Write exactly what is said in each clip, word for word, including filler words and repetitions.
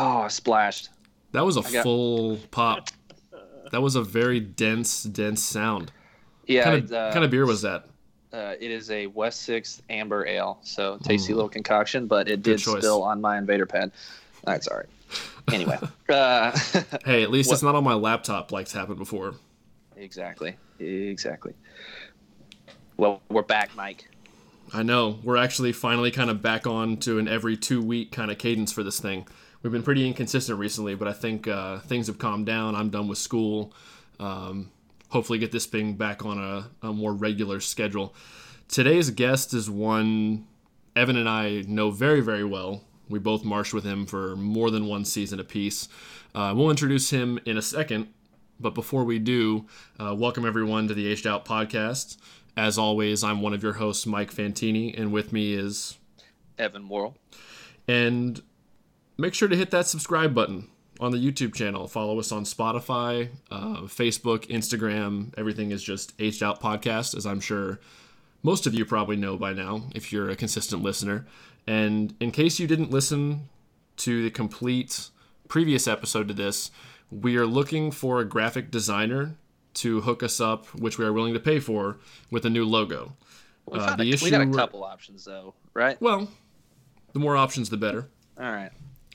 Oh, I splashed. That was a got... full pop. That was a very dense, dense sound. Yeah. Kind of, uh, kind of beer was that? Uh, it is a West Sixth Amber Ale, so tasty mm. little concoction, but it did spill on my Invader Pad. That's all right. Anyway. Uh, hey, at least what? It's not on my laptop like it's happened before. Exactly. Exactly. Well, we're back, Mike. I know. We're actually finally kind of back on to an every two-week kind of cadence for this thing. We've been pretty inconsistent recently, but I think uh, things have calmed down. I'm done with school. Um Hopefully get this thing back on a, a more regular schedule. Today's guest is one Evan and I know very, very well. We both marshed with him for more than one season apiece. Uh, we'll introduce him in a second, but before we do, uh, welcome everyone to the Aged Out Podcast. As always, I'm one of your hosts, Mike Fantini, and with me is... Evan Worrell. And make sure to hit that subscribe button on the YouTube channel. Follow us on Spotify, uh, Facebook, Instagram. Everything is just Aged Out Podcast, as I'm sure most of you probably know by now if you're a consistent listener. And in case you didn't listen to the complete previous episode to this, we are looking for a graphic designer to hook us up, which we are willing to pay for, with a new logo. Well, uh, the a, issue we got a couple options, though, right? Well, the more options, the better. All right.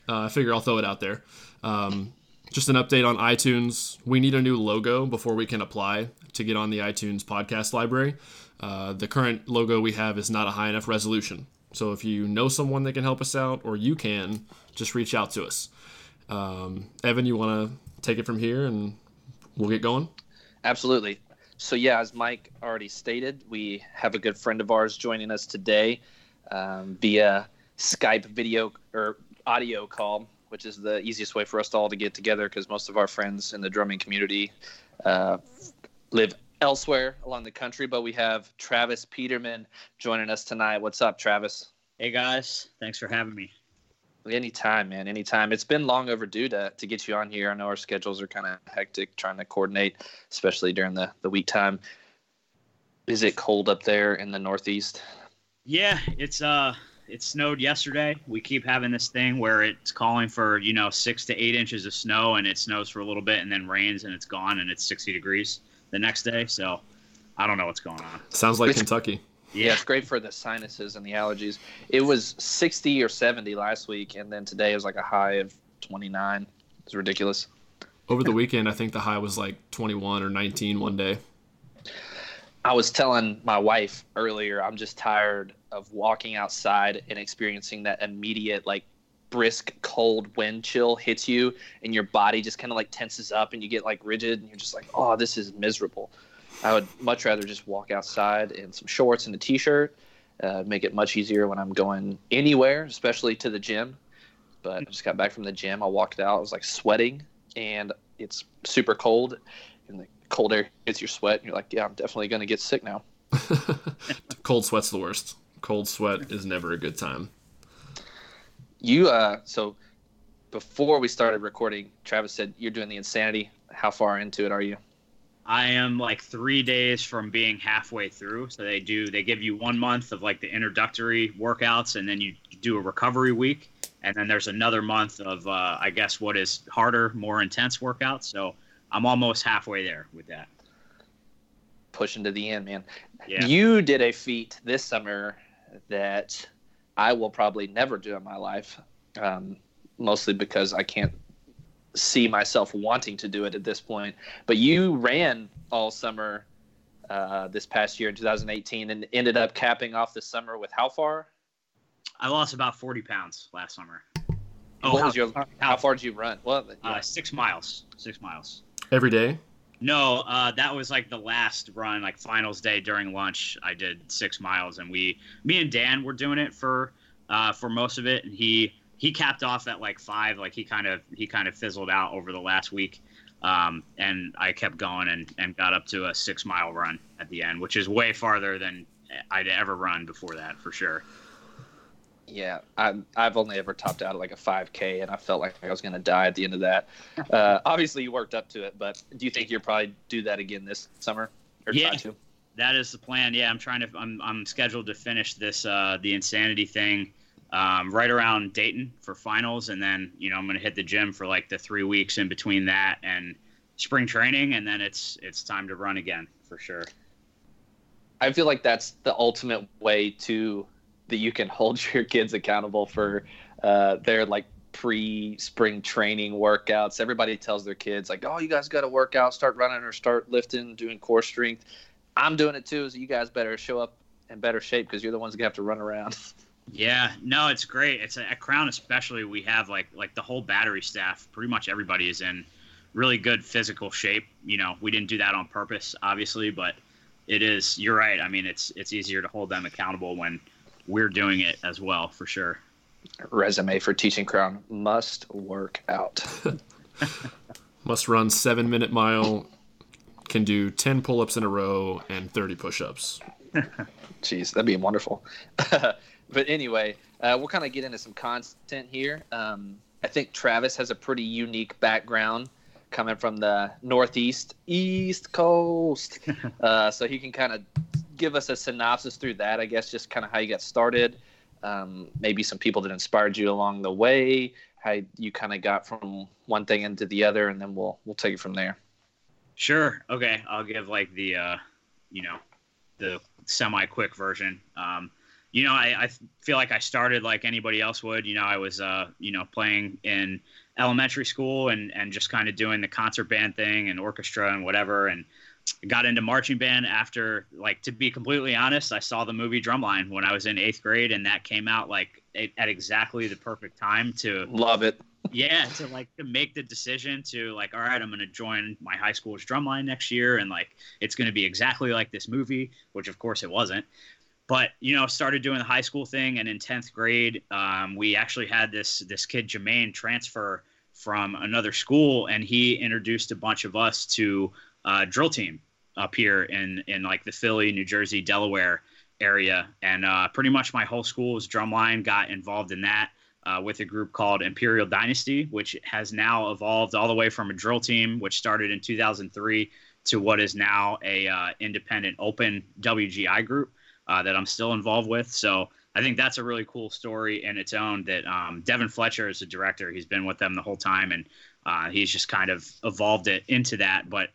Uh, I figure I'll throw it out there. Um, just an update on iTunes. We need a new logo before we can apply to get on the iTunes podcast library. Uh, the current logo we have is not a high enough resolution. So if you know someone that can help us out, or you can, just reach out to us. Um, Evan, you want to take it from here and we'll get going? Absolutely. So yeah, as Mike already stated, we have a good friend of ours joining us today um, via Skype video or audio call, which is the easiest way for us to all to get together because most of our friends in the drumming community uh, live elsewhere along the country. But we have Travis Peterman joining us tonight. What's up, Travis? Hey, guys. Thanks for having me. Anytime, man. Anytime. It's been long overdue to to get you on here. I know our schedules are kind of hectic trying to coordinate, especially during the, the week time. Is it cold up there in the Northeast? Yeah, it's... uh. It snowed yesterday. We keep having this thing where it's calling for, you know, six to eight inches of snow, and it snows for a little bit and then rains and it's gone and it's sixty degrees the next day. So I don't know what's going on. Sounds like it's, Kentucky. Yeah, it's great for the sinuses and the allergies. It was sixty or seventy last week, and then today it was like a high of twenty-nine. It's ridiculous. Over the weekend, I think the high was like twenty-one or nineteen one day. I was telling my wife earlier, I'm just tired of walking outside and experiencing that immediate, like, brisk, cold wind chill hits you, and your body just kind of, like, tenses up, and you get, like, rigid, and you're just like, oh, this is miserable. I would much rather just walk outside in some shorts and a T-shirt, uh, make it much easier when I'm going anywhere, especially to the gym. But I just got back from the gym. I walked out. I was, like, sweating, and it's super cold, and the cold air hits your sweat, and you're like, yeah, I'm definitely going to get sick now. Cold sweat's the worst. Cold sweat is never a good time. You, uh, so before we started recording, Travis said you're doing the Insanity. How far into it are you? I am like three days from being halfway through. So they do, they give you one month of like the introductory workouts, and then you do a recovery week. And then there's another month of, uh, I guess, what is harder, more intense workouts. So I'm almost halfway there with that. Pushing to the end, man. Yeah. You did a feat this summer that I will probably never do in my life, um, mostly because I can't see myself wanting to do it at this point. But you ran all summer uh, this past year in two thousand eighteen and ended up capping off the summer with how far? I lost about forty pounds last summer. Oh, what was your, how, how far did you run? Well, yeah. uh, six miles. Six miles. Every day? No, uh, that was like the last run, like finals day during lunch. I did six miles, and we, me and Dan, were doing it for uh, for most of it. And he he capped off at like five. Like he kind of he kind of fizzled out over the last week, um, and I kept going and, and got up to a six mile run at the end, which is way farther than I'd ever run before that for sure. Yeah, I'm, I've only ever topped out at like a five K, and I felt like I was going to die at the end of that. Uh, obviously, you worked up to it, but do you think you'll probably do that again this summer? Or yeah, try to? That is the plan. Yeah, I'm trying to. I'm I'm scheduled to finish this uh, the Insanity thing um, right around Dayton for finals. And then, you know, I'm going to hit the gym for like the three weeks in between that and spring training. And then it's, it's time to run again for sure. I feel like that's the ultimate way to, that you can hold your kids accountable for uh, their like pre-spring training workouts. Everybody tells their kids like, oh, you guys got to work out, start running or start lifting, doing core strength. I'm doing it too, so you guys better show up in better shape because you're the ones that have to run around. Yeah, no, it's great. It's at Crown especially, we have like like the whole battery staff, pretty much everybody is in really good physical shape. You know, we didn't do that on purpose, obviously, but it is, you're right. I mean, it's it's easier to hold them accountable when we're doing it as well, for sure. Resume for teaching Crown, must work out. Must run seven minute mile, can do ten pull-ups in a row and thirty push-ups. Jeez, that'd be wonderful. But anyway, uh, we'll kind of get into some content here. Um, I think Travis has a pretty unique background coming from the Northeast, East Coast. Uh, so he can kind of give us a synopsis through that, I guess, just kind of how you got started, um, maybe some people that inspired you along the way, how you kind of got from one thing into the other, and then we'll we'll take it from there. Sure. Okay. I'll give like the, uh, you know, the semi-quick version. Um, you know, I, I feel like I started like anybody else would. You know, I was, uh, you know, playing in elementary school and, and just kind of doing the concert band thing and orchestra and whatever. And I got into marching band after, like, to be completely honest, I saw the movie Drumline when I was in eighth grade, and that came out like at exactly the perfect time to love it. Yeah, to like to make the decision to like, all right, I'm going to join my high school's drumline next year, and like it's going to be exactly like this movie, which of course it wasn't. But you know, started doing the high school thing, and in tenth grade, um, we actually had this this kid Jermaine transfer from another school, and he introduced a bunch of us to uh, drill team up here in in like the Philly, New Jersey, Delaware area, and uh, pretty much my whole school's drumline got involved in that. Uh, with a group called Imperial Dynasty, which has now evolved all the way from a drill team, which started in two thousand three, to what is now a uh, independent open W G I group uh, that I'm still involved with. So I think that's a really cool story in its own that um, Devin Fletcher is the director. He's been with them the whole time, and uh, he's just kind of evolved it into that. But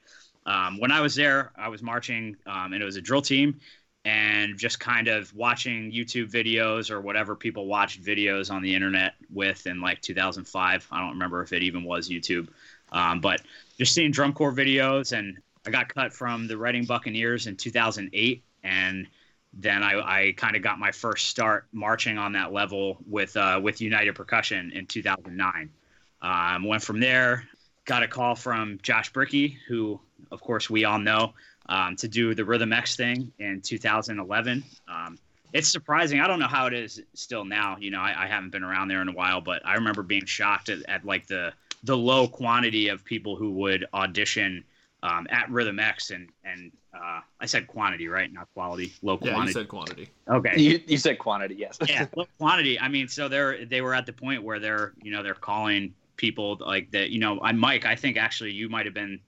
um, when I was there, I was marching, um, and it was a drill team. And just kind of watching YouTube videos or whatever people watched videos on the internet with in like two thousand five. I don't remember if it even was YouTube, um, but just seeing drum corps videos. And I got cut from the Reading Buccaneers in two thousand eight. And then I, I kind of got my first start marching on that level with uh, with United Percussion in two thousand nine. Um, went from there, got a call from Josh Brickey, who, of course, we all know. Um, to do the Rhythm X thing in two thousand eleven. Um, it's surprising. I don't know how it is still now. You know, I, I haven't been around there in a while, but I remember being shocked at, at like the the low quantity of people who would audition um, at Rhythm X. And, and uh, I said quantity, right? Not quality. Low quantity. Yeah, you said quantity. Okay. You, you said quantity, yes. Yeah, low quantity. I mean, so they're they were at the point where they're, you know, they're calling people like that. You know, I Mike, I think actually you might have been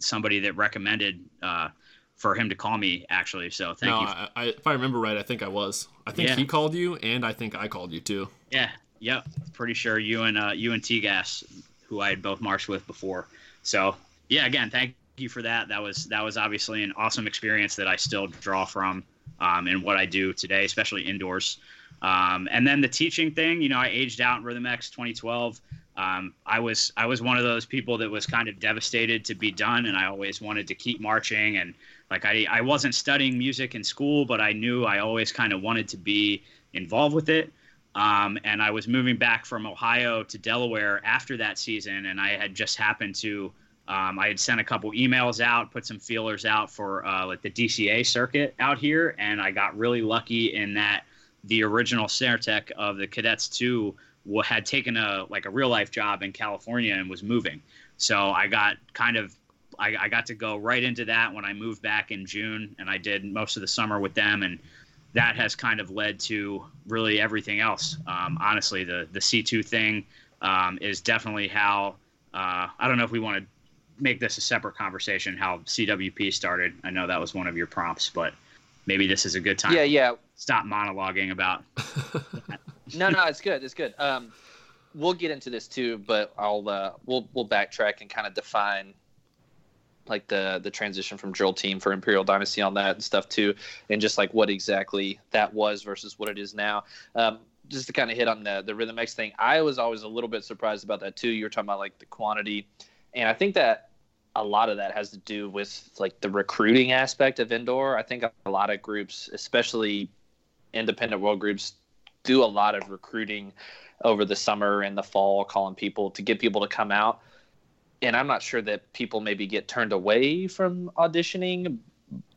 somebody that recommended uh for him to call me, actually, so thank no, you I, I if I remember right, I think I was I think yeah. He called you, and I think I called you too. Yeah yep pretty sure you and uh you and T-Gas, who I had both marched with before. So yeah, again, thank you for that. That was that was obviously an awesome experience that I still draw from um in what I do today, especially indoors. Um and then the teaching thing, you know, I aged out in Rhythm X twenty twelve. Um, I was I was one of those people that was kind of devastated to be done, and I always wanted to keep marching. And like I, I wasn't studying music in school, but I knew I always kind of wanted to be involved with it. Um, and I was moving back from Ohio to Delaware after that season, and I had just happened to um, I had sent a couple emails out, put some feelers out for uh, like the D C A circuit out here, and I got really lucky in that the original center tech of the Cadets two had taken a like a real life job in California and was moving. So I got kind of I, I got to go right into that when I moved back in June, and I did most of the summer with them, and that has kind of led to really everything else. Um, honestly, the the C two thing um, is definitely how uh, I don't know if we want to make this a separate conversation, how C W P started. I know that was one of your prompts, but maybe this is a good time. Yeah, yeah. Stop monologuing about that. No, no, it's good. It's good. Um, we'll get into this too, but I'll uh, we'll we'll backtrack and kind of define like the the transition from drill team for Imperial Dynasty on that and stuff too, and just like what exactly that was versus what it is now. Um, just to kind of hit on the the Rhythm X thing, I was always a little bit surprised about that too. You were talking about like the quantity, and I think that a lot of that has to do with like the recruiting aspect of indoor. I think a lot of groups, especially independent world groups, do a lot of recruiting over the summer and the fall, calling people to get people to come out. And I'm not sure that people maybe get turned away from auditioning,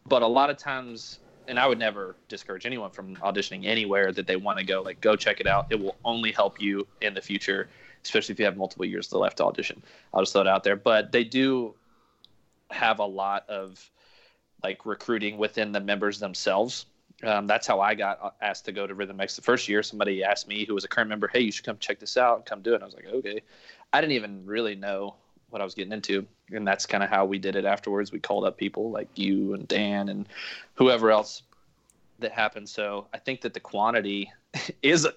but a lot of times, and I would never discourage anyone from auditioning anywhere that they want to go, like go check it out. It will only help you in the future, especially if you have multiple years left to audition. I'll just throw it out there, but they do have a lot of like recruiting within the members themselves. Um, that's how I got asked to go to Rhythm X the first year. Somebody asked me, who was a current member, hey, you should come check this out and come do it. And I was like, okay. I didn't even really know what I was getting into. And that's kind of how we did it afterwards. We called up people like you and Dan and whoever else that happened. So I think that the quantity is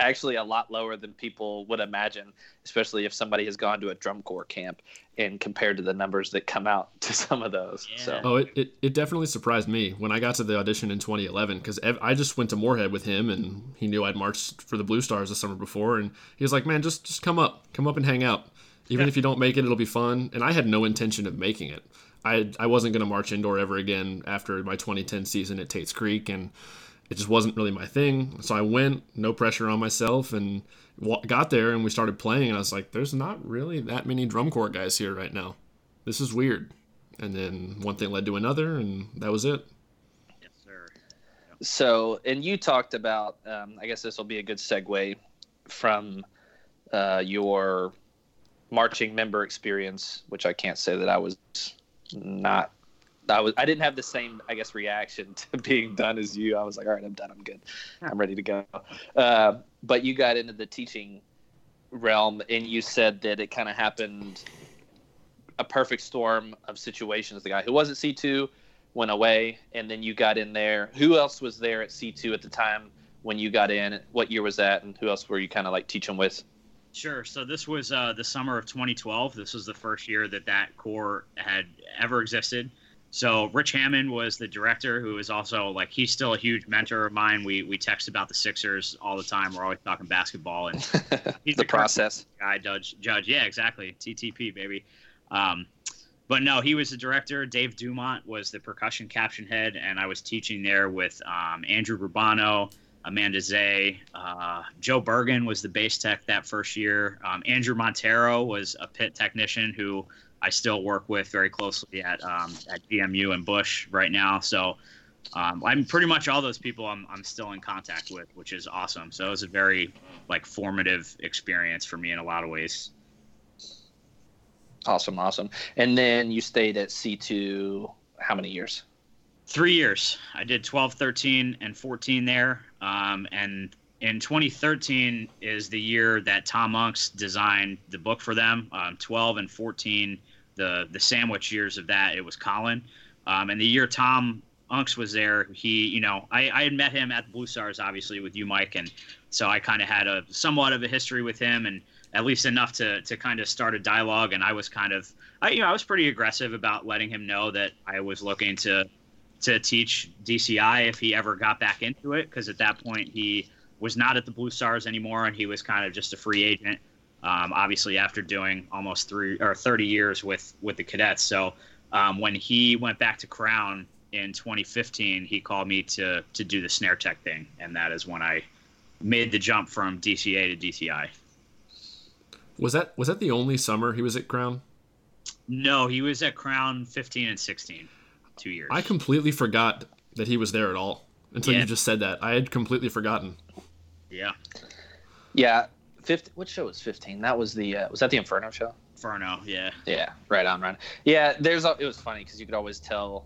actually a lot lower than people would imagine, especially if somebody has gone to a drum corps camp and compared to the numbers that come out to some of those. Yeah. So. Oh, it, it, it definitely surprised me when I got to the audition in twenty eleven, because Ev- I just went to Moorhead with him, and he knew I'd marched for the Blue Stars the summer before, and he was like, man, just, just come up, come up and hang out. Even yeah. if you don't make it, it'll be fun. And I had no intention of making it. I I wasn't going to march indoor ever again after my twenty ten season at Tate's Creek, and it just wasn't really my thing. So I went, no pressure on myself, and got there and we started playing. And I was like, there's not really that many drum corps guys here right now. This is weird. And then one thing led to another, and that was it. Yes, sir. Yeah. So, and you talked about, um, I guess this will be a good segue from uh, your marching member experience, which I can't say that I was not. I was. I didn't have the same, I guess, reaction to being done as you. I was like, all right, I'm done. I'm good. I'm ready to go. Uh, but you got into the teaching realm, and you said that it kind of happened a perfect storm of situations. The guy who was at C two went away, and then you got in there. Who else was there at C two at the time when you got in? What year was that, and who else were you kind of like teaching with? Sure. So this was uh, the summer of twenty twelve. This was the first year that that corps had ever existed. So Rich Hammond was the director, who is also, like, he's still a huge mentor of mine. We we text about the Sixers all the time. We're always talking basketball. And he's the process guy, judge, judge. Yeah, exactly. T T P, baby. Um, but, no, he was the director. Dave Dumont was the percussion caption head, and I was teaching there with um, Andrew Rubano, Amanda Zay. Uh, Joe Bergen was the bass tech that first year. Um, Andrew Montero was a pit technician who – I still work with very closely at um, at G M U and Bush right now. So um, I'm pretty much all those people I'm I'm still in contact with, which is awesome. So it was a very like formative experience for me in a lot of ways. Awesome, awesome. And then you stayed at C two how many years? Three years. I did twelve, thirteen, and fourteen there. Um, and in twenty thirteen is the year that Tom Aungst designed the book for them. Um, twelve and fourteen. The, the sandwich years of that, it was Colin. Um, and the year Tom Aungst was there, he, you know, I, I had met him at the Blue Stars, obviously, with you, Mike. And so I kind of had a somewhat of a history with him, and at least enough to, to kind of start a dialogue. And I was kind of, I, you know, I was pretty aggressive about letting him know that I was looking to, to teach D C I if he ever got back into it. Because at that point, he was not at the Blue Stars anymore, and he was kind of just a free agent. Um, obviously, after doing almost three or thirty years with, with the cadets. So um, when he went back to Crown in twenty fifteen, he called me to to do the snare tech thing, and that is when I made the jump from D C A to D C I. Was that was that the only summer he was at Crown? No, he was at Crown fifteen and sixteen, two years. I completely forgot that he was there at all until yeah. you just said that. I had completely forgotten. Yeah. Yeah. fifteen, what show was fifteen? That was the uh, was that the Inferno show? Inferno, yeah. Yeah, right on, right on. Yeah, there's a, it was funny because you could always tell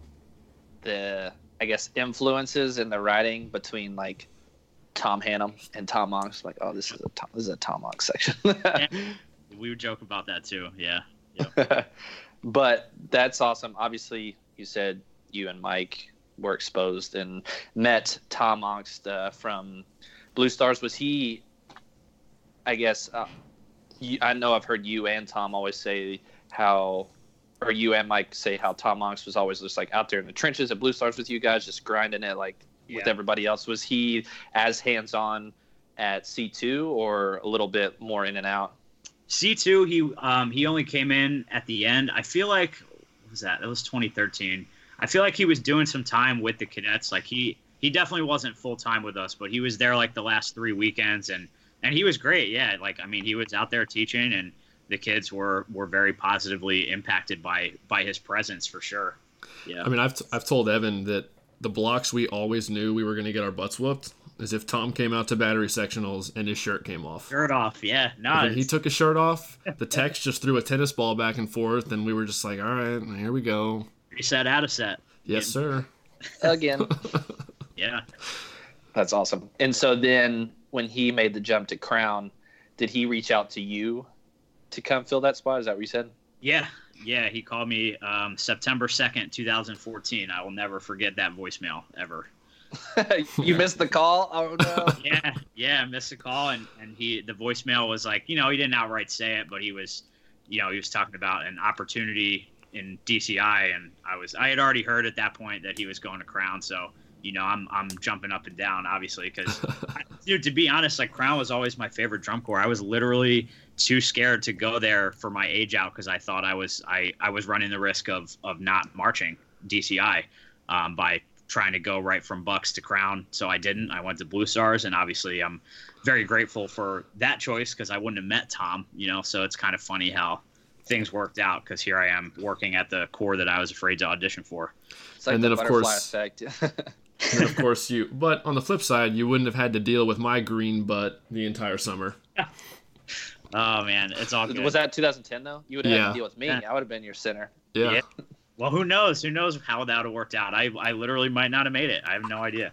the, I guess, influences in the writing between like Tom Hannum and Tom Monks. Like, oh, this is a Tom, this is a Tom Monks section. Yeah. We would joke about that too. Yeah. Yep. But that's awesome. Obviously, you said you and Mike were exposed and met Tom Aungst uh, from Blue Stars, was he, I guess, uh, you, I know I've heard you and Tom always say how, or you and Mike say how Tom Monks was always just like out there in the trenches at Blue Stars with you guys, just grinding it like yeah. with everybody else. Was he as hands-on at C two or a little bit more in and out? C two, he um, he only came in at the end. I feel like, what was that? That was twenty thirteen. I feel like he was doing some time with the cadets. Like he, he definitely wasn't full time with us, but he was there like the last three weekends, and, and he was great. Yeah, like I mean, he was out there teaching, and the kids were, were very positively impacted by by his presence for sure. Yeah, I mean, I've t- I've told Evan that the blocks we always knew we were going to get our butts whooped is if Tom came out to battery sectionals and his shirt came off. Shirt off, yeah. No, he took his shirt off. The Tex just threw a tennis ball back and forth, and we were just like, all right, here we go. Reset out of set. Yes, sir. Again. Yeah. That's awesome. And so then when he made the jump to Crown, did he reach out to you to come fill that spot? Is that what you said? Yeah. Yeah, he called me um, September second, twenty fourteen. I will never forget that voicemail ever. You missed the call? Oh no. yeah, yeah, I missed the call, and, and he the voicemail was like, you know, he didn't outright say it, but he was, you know, he was talking about an opportunity in D C I, and I was I had already heard at that point that he was going to Crown, so you know, I'm I'm jumping up and down obviously because, dude, to be honest, like Crown was always my favorite drum corps. I was literally too scared to go there for my age out because I thought I was I, I was running the risk of of not marching D C I um, by trying to go right from Bucks to Crown, so I didn't. I went to Blue Stars, and obviously I'm very grateful for that choice because I wouldn't have met Tom, you know, so it's kind of funny how things worked out because here I am working at the corps that I was afraid to audition for. It's like and the then, butterfly of course, effect. And of course you, but on the flip side, you wouldn't have had to deal with my green butt the entire summer. Oh man, it's all good. Was that two thousand ten though? You would have yeah. had to deal with me. Yeah. I would have been your center. Yeah. yeah. Well, who knows? Who knows how that would have worked out? I I literally might not have made it. I have no idea.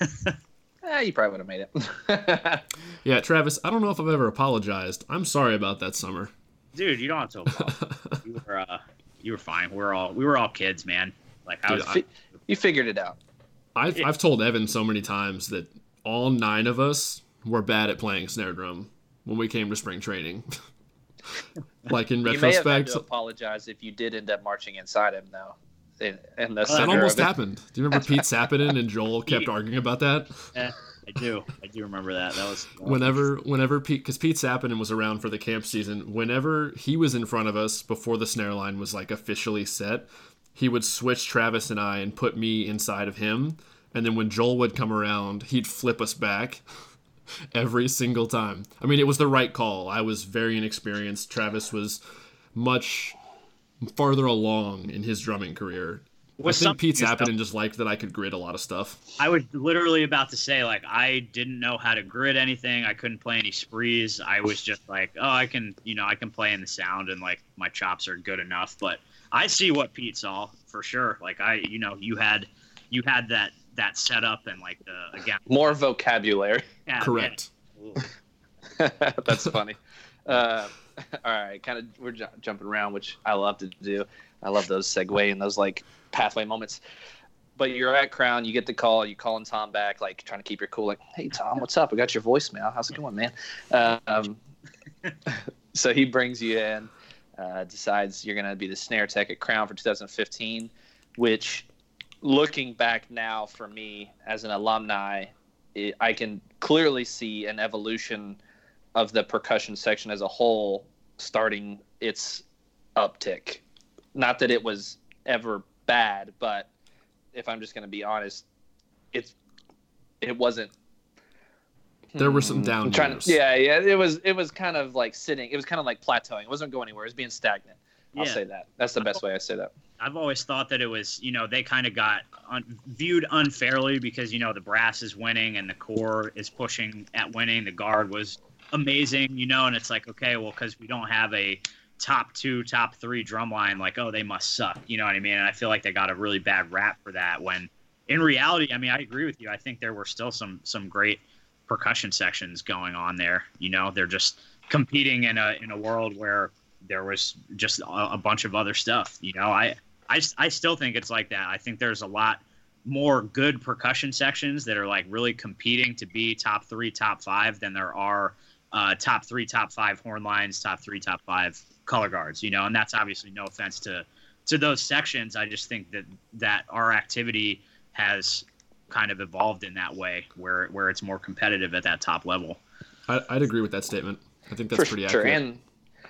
eh, you probably would have made it. Yeah, Travis, I don't know if I've ever apologized. I'm sorry about that summer. Dude, you don't have to apologize. you were uh, you were fine. We were all we were all kids, man. Like I Dude, was. I, you figured it out. I've yeah. I've told Evan so many times that all nine of us were bad at playing snare drum when we came to spring training. Like in retrospect, you may have had to apologize if you did end up marching inside him, though. In, in the that almost happened. Do you remember Pete Sapinen and Joel kept arguing about that? Yeah, I do. I do remember that. That was that whenever, was... whenever Pete, because Pete Sapinen was around for the camp season. Whenever he was in front of us before the snare line was like officially set, he would switch Travis and I and put me inside of him, and then when Joel would come around, he'd flip us back. Every single time. I mean, it was the right call. I was very inexperienced. Travis was much farther along in his drumming career. Was I think Pete Sapinen just liked that I could grid a lot of stuff. I was literally about to say, like, I didn't know how to grid anything. I couldn't play any sprees. I was just like, oh, I can, you know, I can play in the sound and, like, my chops are good enough. But I see what Pete saw for sure. Like, I, you know, you had, you had that. that setup and like the again more vocabulary yeah, correct that's funny uh all right kind of we're j- jumping around, which I love to do. I love those segue and those like pathway moments. But you're at Crown, you get the call, you calling Tom back, like trying to keep your cool, like, hey Tom, what's up, I got your voicemail, how's it going, man? Um so he brings you in, uh decides you're gonna be the snare tech at Crown for two thousand fifteen, which looking back now for me as an alumni, it, I can clearly see an evolution of the percussion section as a whole starting its uptick. Not that it was ever bad, but if I'm just going to be honest, it's it wasn't. There were some down years. To, yeah, yeah, it was it was kind of like sitting. It was kind of like plateauing. It wasn't going anywhere. It was being stagnant. I'll yeah. say that. That's the best way I say that. I've always thought that it was, you know, they kind of got un- viewed unfairly because, you know, the brass is winning and the core is pushing at winning. The guard was amazing, you know, and it's like, okay, well, because we don't have a top two, top three drum line, like, oh, they must suck. You know what I mean? And I feel like they got a really bad rap for that when in reality, I mean, I agree with you. I think there were still some some great percussion sections going on there. You know, they're just competing in a in a world where there was just a bunch of other stuff, you know. I, I, I still think it's like that. I think there's a lot more good percussion sections that are like really competing to be top three, top five than there are uh, top three, top five horn lines, top three, top five color guards, you know, and that's obviously no offense to, to those sections. I just think that, that our activity has kind of evolved in that way where, where it's more competitive at that top level. I, I'd agree with that statement. I think that's For pretty sure. accurate. And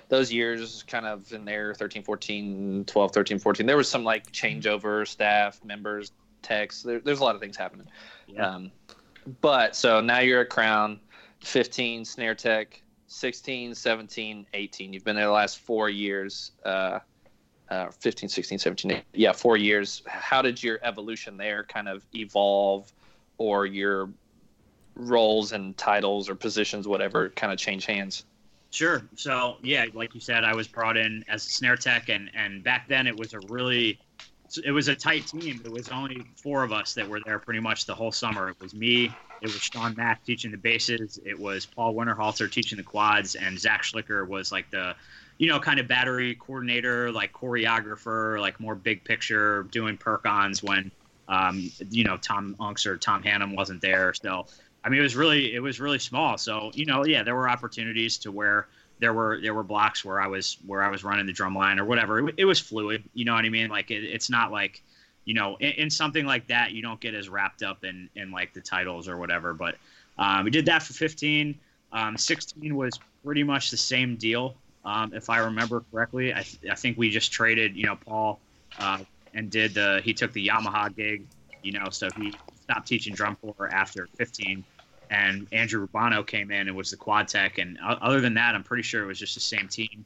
those years kind of in there, thirteen, fourteen, twelve, thirteen, fourteen, there was some like changeover staff members, techs. There, there's a lot of things happening. Yeah. Um, but so now you're at Crown, fifteen snare tech, sixteen, seventeen, eighteen. You've been there the last four years, uh, uh, fifteen, sixteen, seventeen, eighteen. Yeah, four years. How did your evolution there kind of evolve, or your roles and titles or positions, whatever, kind of change hands? Sure. So, yeah, like you said, I was brought in as a snare tech, and, and back then it was a really – it was a tight team. It was only four of us that were there pretty much the whole summer. It was me. It was Sean Mack teaching the basses. It was Paul Winterhalter teaching the quads. And Zach Schlicker was like the, you know, kind of battery coordinator, like choreographer, like more big picture, doing perk-ons when, um, you know, Tom Aungst or Tom Hannum wasn't there. So, I mean, it was really it was really small. So, you know, yeah, there were opportunities to where there were there were blocks where I was where I was running the drum line or whatever. It, it was fluid. You know what I mean? Like it, it's not like, you know, in, in something like that, you don't get as wrapped up in, in like the titles or whatever. But um, we did that for fifteen. Um, sixteen was pretty much the same deal. Um, if I remember correctly, I, th- I think we just traded, you know, Paul uh, and did the he took the Yamaha gig, you know, so he stopped teaching drum corps after fifteen. And Andrew Rubano came in and was the quad tech. And other than that, I'm pretty sure it was just the same team.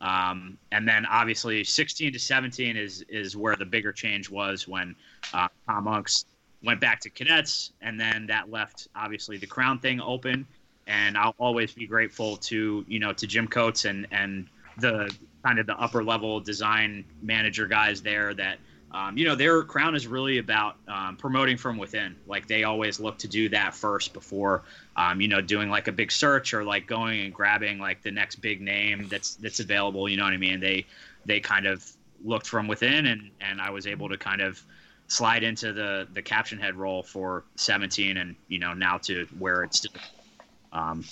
Um, and then obviously sixteen to seventeen is is where the bigger change was when uh, Tom Monks went back to cadets. And then that left obviously the Crown thing open. And I'll always be grateful to, you know, to Jim Coates and, and the kind of the upper level design manager guys there that, Um, you know, their Crown is really about um, promoting from within. Like they always look to do that first before, um, you know, doing like a big search or like going and grabbing like the next big name that's that's available. You know what I mean? They they kind of looked from within, and, and I was able to kind of slide into the, the caption head role for seventeen, and you know now to where it's. Um,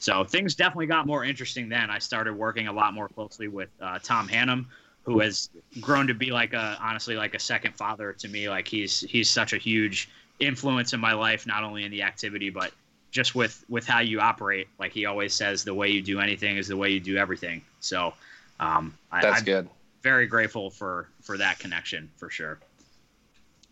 so things definitely got more interesting then. I started working a lot more closely with uh, Tom Hannum, who has grown to be like a, honestly, like a second father to me. Like he's, he's such a huge influence in my life, not only in the activity, but just with, with how you operate. Like he always says, the way you do anything is the way you do everything. So um, I, That's I'm good. very grateful for, for that connection for sure.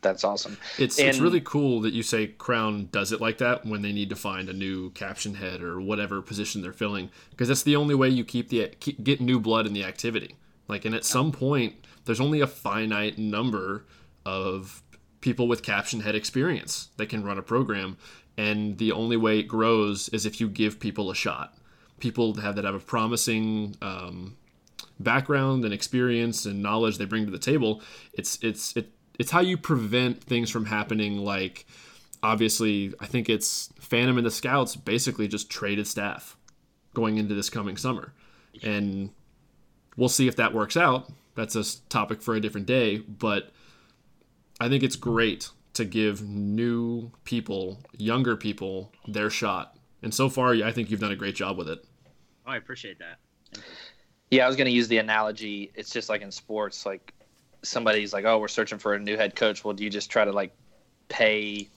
That's awesome. It's and, it's really cool that you say Crown does it like that when they need to find a new caption head or whatever position they're filling, because that's the only way you keep the, keep, get new blood in the activity. Like, and at some point, there's only a finite number of people with caption head experience that can run a program. And the only way it grows is if you give people a shot. People have that have a promising um, background and experience and knowledge they bring to the table. It's it's it, it's how you prevent things from happening. Like, obviously, I think it's Phantom and the Scouts basically just traded staff going into this coming summer. And we'll see if that works out. That's a topic for a different day, but I think it's great to give new people, younger people, their shot. And so far, I think you've done a great job with it. Oh, I appreciate that. Thank you. Yeah, I was going to use the analogy. It's just like in sports, like somebody's like, oh, we're searching for a new head coach. Well, do you just try to like pay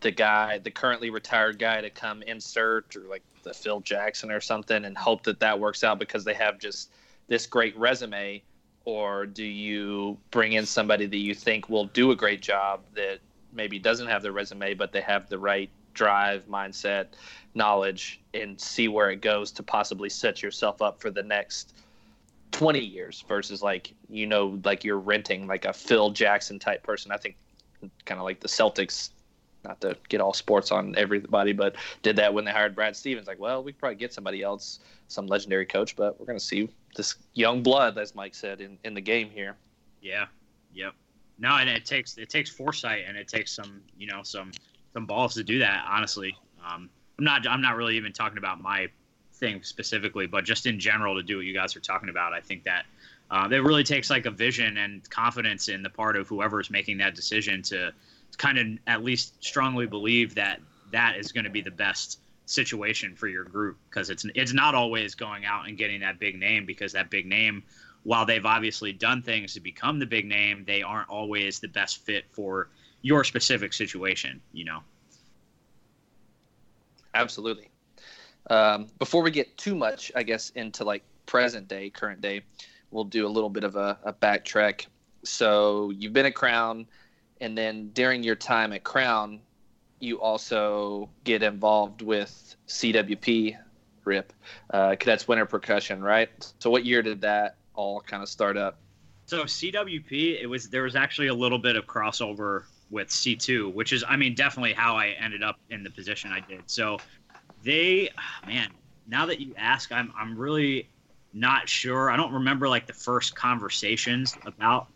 the guy, the currently retired guy, to come insert, or like the Phil Jackson or something, and hope that that works out because they have just – this great resume? Or do you bring in somebody that you think will do a great job that maybe doesn't have the resume, but they have the right drive, mindset, knowledge, and see where it goes to possibly set yourself up for the next twenty years versus like, you know, like you're renting like a Phil Jackson type person. I think kind of like the Celtics, not to get all sports on everybody, but did that when they hired Brad Stevens. Like, well, we could probably get somebody else, some legendary coach, but we're going to see this young blood, as Mike said, in, in the game here. Yeah. Yep. No, and it takes it takes foresight, and it takes some, you know, some some balls to do that, honestly. Um, I'm not I'm not really even talking about my thing specifically, but just in general to do what you guys are talking about. I think that Uh, that really takes like a vision and confidence in the part of whoever is making that decision to, to kind of at least strongly believe that that is going to be the best situation for your group, because it's it's not always going out and getting that big name, because that big name, while they've obviously done things to become the big name, they aren't always the best fit for your specific situation, you know? Absolutely. Um, before we get too much, I guess, into like present day, current day, we'll do a little bit of a, a backtrack. So you've been at Crown, and then during your time at Crown, you also get involved with C W P, R I P, uh, Cadets Winter Percussion, right? So what year did that all kind of start up? So C W P, it was there was actually a little bit of crossover with C two, which is, I mean, definitely how I ended up in the position I did. So they, man, now that you ask, I'm I'm really... not sure. I don't remember like the first conversations about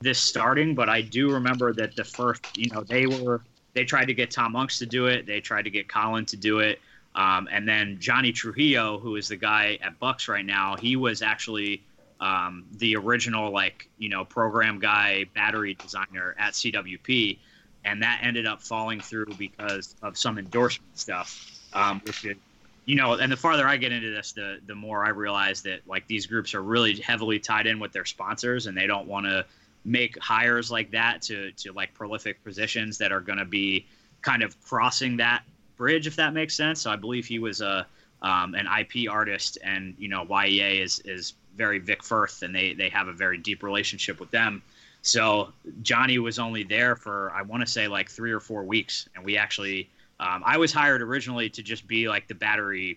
this starting, but I do remember that the first, you know, they were, they tried to get Tom Aungst to do it. They tried to get Colin to do it. Um, and then Johnny Trujillo, who is the guy at Bucks right now, he was actually um, the original, like, you know, program guy, battery designer at C W P. And that ended up falling through because of some endorsement stuff, um, which is, you know, and the farther I get into this, the the more I realize that, like, these groups are really heavily tied in with their sponsors, and they don't want to make hires like that to, to like, prolific positions that are going to be kind of crossing that bridge, if that makes sense. So I believe he was a um, an I P artist, and, you know, Y E A is, is very Vic Firth, and they, they have a very deep relationship with them. So Johnny was only there for, I want to say, like, three or four weeks, and we actually – Um, I was hired originally to just be like the battery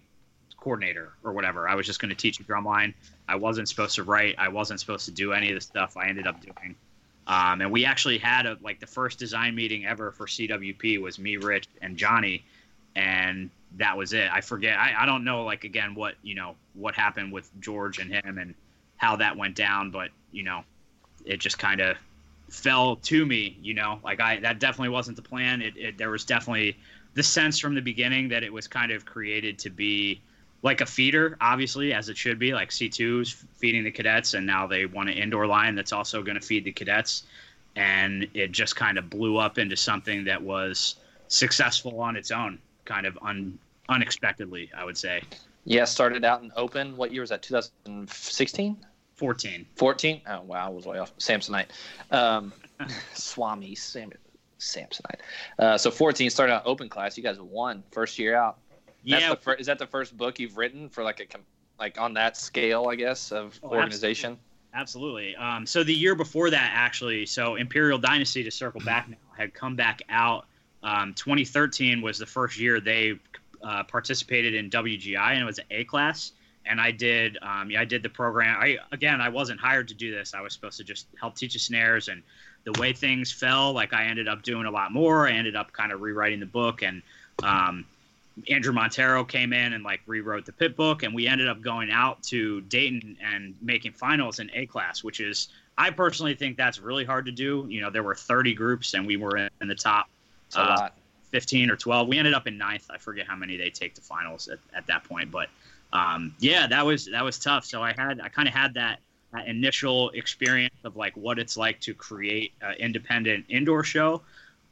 coordinator or whatever. I was just going to teach a drumline. I wasn't supposed to write. I wasn't supposed to do any of the stuff I ended up doing. Um, and we actually had a, like the first design meeting ever for C W P was me, Rich, and Johnny. And that was it. I forget. I, I don't know, like, again, what, you know, what happened with George and him and how that went down. But, you know, it just kind of fell to me, you know, like I, that definitely wasn't the plan. It, it there was definitely the sense from the beginning that it was kind of created to be like a feeder, obviously, as it should be, like C two's feeding the cadets, and now they want an indoor line that's also going to feed the cadets. And it just kind of blew up into something that was successful on its own, kind of un, unexpectedly, I would say. Yeah, started out in open. What year was that, two thousand sixteen? fourteen. fourteen? Oh, wow, I was way off. Samsonite. Um, Swami Samsonite. Samsonite. Uh, so fourteen started out open class. You guys won first year out. That's yeah. The fir- is that the first book you've written for like a com- like on that scale, I guess, of oh, organization? Absolutely. absolutely. Um, so the year before that, actually, so Imperial Dynasty, to circle back now, had come back out. Um, twenty thirteen was the first year they uh, participated in W G I, and it was an A class. And I did, um, yeah, I did the program. I again, I wasn't hired to do this. I was supposed to just help teach the snares, and the way things fell, like I ended up doing a lot more. I ended up kind of rewriting the book, and um, Andrew Montero came in and like rewrote the pit book, and we ended up going out to Dayton and making finals in A class, which is, I personally think that's really hard to do. You know, there were thirty groups, and we were in, in the top uh, fifteen or twelve. We ended up in ninth. I forget how many they take to finals at, at that point, but um, yeah, that was that was tough. So I had I kind of had that. That initial experience of like what it's like to create an independent indoor show.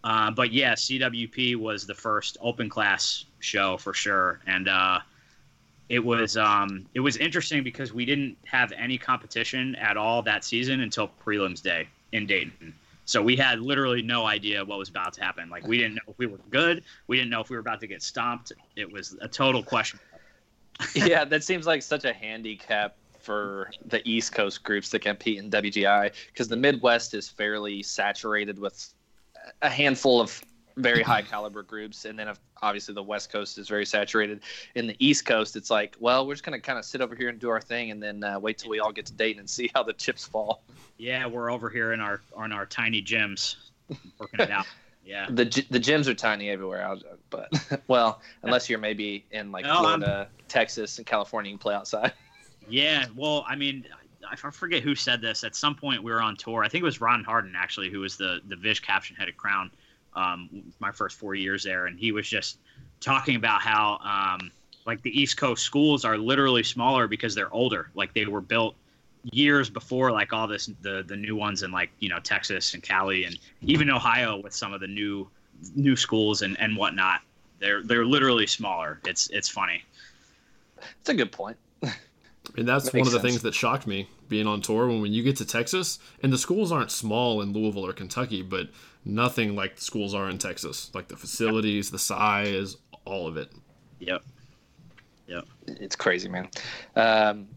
Uh, but yeah, C W P was the first open class show for sure. And uh, it was um, it was interesting because we didn't have any competition at all that season until prelims day in Dayton. So we had literally no idea what was about to happen. Like, we didn't know if we were good. We didn't know if we were about to get stomped. It was a total question. Yeah, that seems like such a handicap for the East Coast groups that compete in W G I, because the Midwest is fairly saturated with a handful of very high caliber groups. And then obviously the West Coast is very saturated. In the East Coast, it's like, well, we're just going to kind of sit over here and do our thing, and then uh, wait till we all get to Dayton and see how the chips fall. Yeah, we're over here in our on our tiny gyms working it out. Yeah, the the gyms are tiny everywhere, but well, unless you're maybe in like no, Florida, I'm... Texas, and California, you can play outside. Yeah, well, I mean, I forget who said this. At some point, we were on tour. I think it was Ron Harden, actually, who was the, the Vish caption head at Crown um, my first four years there. And he was just talking about how, um, like, the East Coast schools are literally smaller because they're older. Like, they were built years before, like all this, the the new ones in, like, you know, Texas and Cali and even Ohio with some of the new new schools and, and whatnot. They're they're literally smaller. It's it's funny. It's a good point. And that's that one of the sense. things that shocked me being on tour when, when you get to Texas, and the schools aren't small in Louisville or Kentucky, but nothing like the schools are in Texas, like the facilities, the size, all of it. Yep. Yep. It's crazy, man. Um,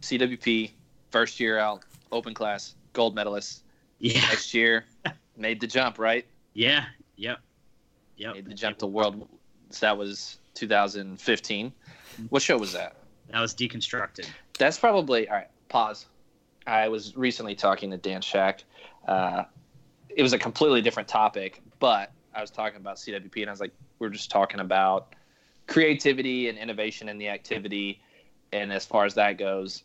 C W P, first year out, open class, gold medalist. Yeah. Next year, made the jump, right? Yeah. Yep. Yep. Made the jump to world. So that was two thousand fifteen. What show was that? That was Deconstructed. That's probably... All right, pause. I was recently talking to Dan Shack. Uh, it was a completely different topic, but I was talking about C W P, and I was like, we're just talking about creativity and innovation in the activity, and as far as that goes.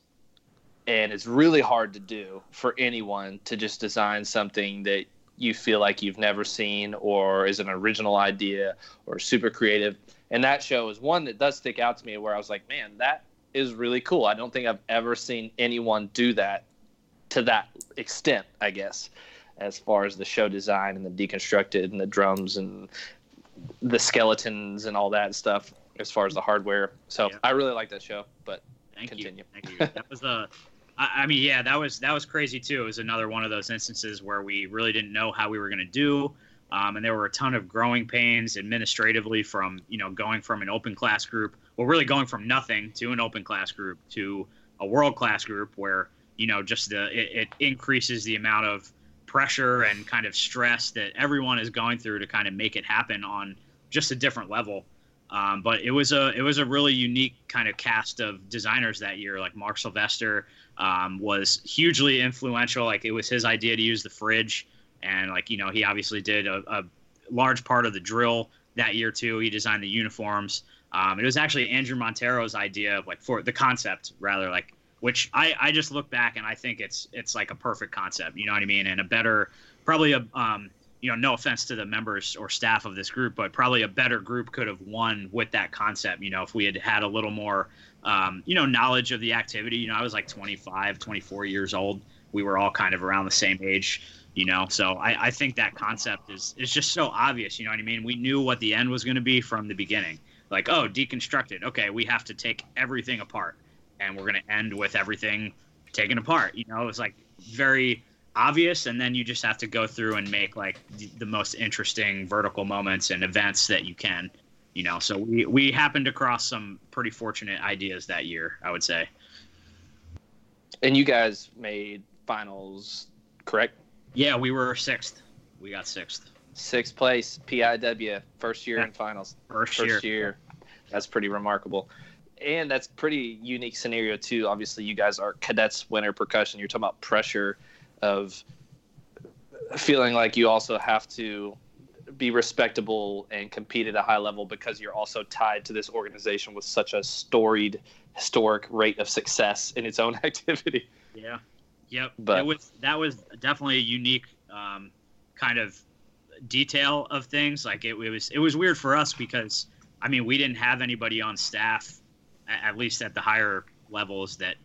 And it's really hard to do for anyone to just design something that you feel like you've never seen or is an original idea or super creative. And that show is one that does stick out to me where I was like, man, that is really cool. I don't think I've ever seen anyone do that to that extent, I guess, as far as the show design and the Deconstructed and the drums and the skeletons and all that stuff as far as the hardware. So yeah. I really like that show, but Thank continue. You. Thank you. That was the, I, I mean, yeah, that was, that was crazy too. It was another one of those instances where we really didn't know how we were going to do. Um, and there were a ton of growing pains administratively from, you know, going from an open class group, well, really going from nothing to an open class group to a world class group where, you know, just the it, it increases the amount of pressure and kind of stress that everyone is going through to kind of make it happen on just a different level. Um, but it was a it was a really unique kind of cast of designers that year. Like Mark Sylvester um, was hugely influential. Like it was his idea to use the fridge. And, like, you know, he obviously did a, a large part of the drill that year, too. He designed the uniforms. Um, it was actually Andrew Montero's idea of, like, for the concept, rather, like, which I, I just look back and I think it's, it's like, a perfect concept. You know what I mean? And a better, probably, a um, you know, no offense to the members or staff of this group, but probably a better group could have won with that concept, you know, if we had had a little more, um, you know, knowledge of the activity. You know, I was, like, twenty-five, twenty-four years old. We were all kind of around the same age. You know, so I, I think that concept is, is just so obvious. You know what I mean? We knew what the end was going to be from the beginning. Like, oh, deconstructed. Okay, we have to take everything apart, and we're going to end with everything taken apart. You know, it was, like, very obvious, and then you just have to go through and make, like, the most interesting vertical moments and events that you can. You know, so we, we happened to cross some pretty fortunate ideas that year, I would say. And you guys made finals, correct? Yeah, we were sixth. We got sixth. Sixth place, P I W, first year yeah. in finals. First, first year. year. That's pretty remarkable. And that's pretty unique scenario, too. Obviously, you guys are Cadets Winter Percussion. You're talking about pressure of feeling like you also have to be respectable and compete at a high level because you're also tied to this organization with such a storied, historic rate of success in its own activity. Yeah. Yep, but it was, that was definitely a unique um, kind of detail of things. Like it, it was, it was weird for us because, I mean, we didn't have anybody on staff, at least at the higher levels, that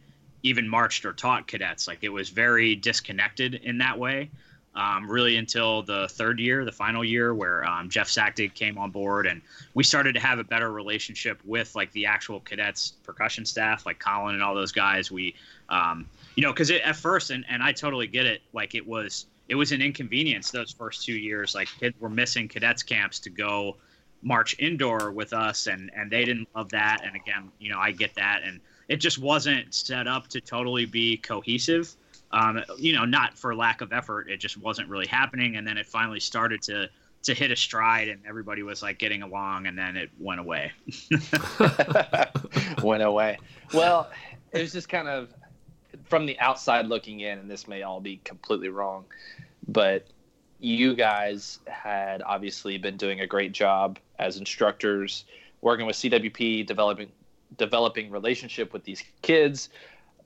even marched or taught cadets. Like it was very disconnected in that way, um, really until the third year, the final year, where um, Jeff Sacktig came on board and we started to have a better relationship with like the actual cadets percussion staff, like Colin and all those guys. We um, You know, because at first, and, and I totally get it, like it was it was an inconvenience those first two years. Like kids were missing cadets camps to go march indoor with us, and, and they didn't love that. And again, you know, I get that. And it just wasn't set up to totally be cohesive, um, you know, not for lack of effort. It just wasn't really happening. And then it finally started to, to hit a stride, and everybody was like getting along, and then it went away. went away. Well, it was just kind of... From the outside looking in, and this may all be completely wrong, but you guys had obviously been doing a great job as instructors, working with C W P, developing developing relationship with these kids.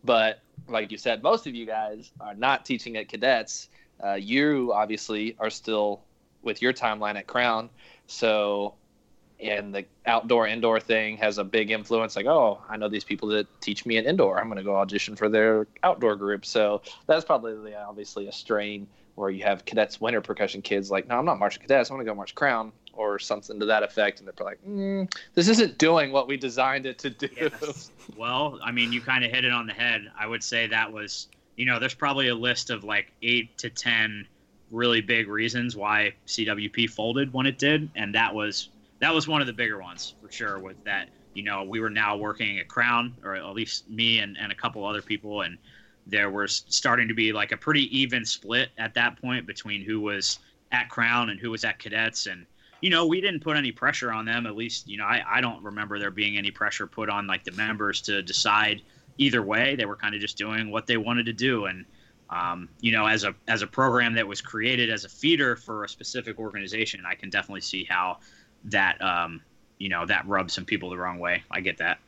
But like you said, most of you guys are not teaching at cadets. Uh, you obviously are still with your timeline at Crown. So and the outdoor indoor thing has a big influence. Like, oh, I know these people that teach me an indoor. I'm going to go audition for their outdoor group. So that's probably obviously a strain where you have Cadets Winter Percussion kids like, no, I'm not marching Cadets. I'm going to go march Crown or something to that effect. And they're like, mm, this isn't doing what we designed it to do. Yes. Well, I mean, you kind of hit it on the head. I would say that was, you know, there's probably a list of like eight to ten really big reasons why C W P folded when it did. And that was that was one of the bigger ones for sure, with that, you know, we were now working at Crown, or at least me and, and a couple other people. And there was starting to be like a pretty even split at that point between who was at Crown and who was at Cadets. And, you know, we didn't put any pressure on them. At least, you know, I, I don't remember there being any pressure put on like the members to decide either way. They were kind of just doing what they wanted to do. And, Um, you know, as a as a program that was created as a feeder for a specific organization, I can definitely see how that, um, you know, that rubs some people the wrong way. I get that.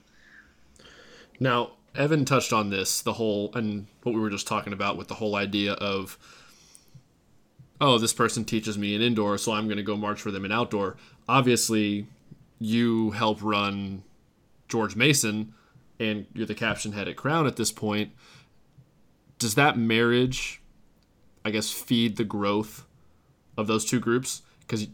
Now, Evan touched on this, the whole, and what we were just talking about with the whole idea of, oh, this person teaches me an indoor, so I'm going to go march for them in outdoor. Obviously, you help run George Mason, and you're the caption head at Crown at this point. Does that marriage, I guess, feed the growth of those two groups? Because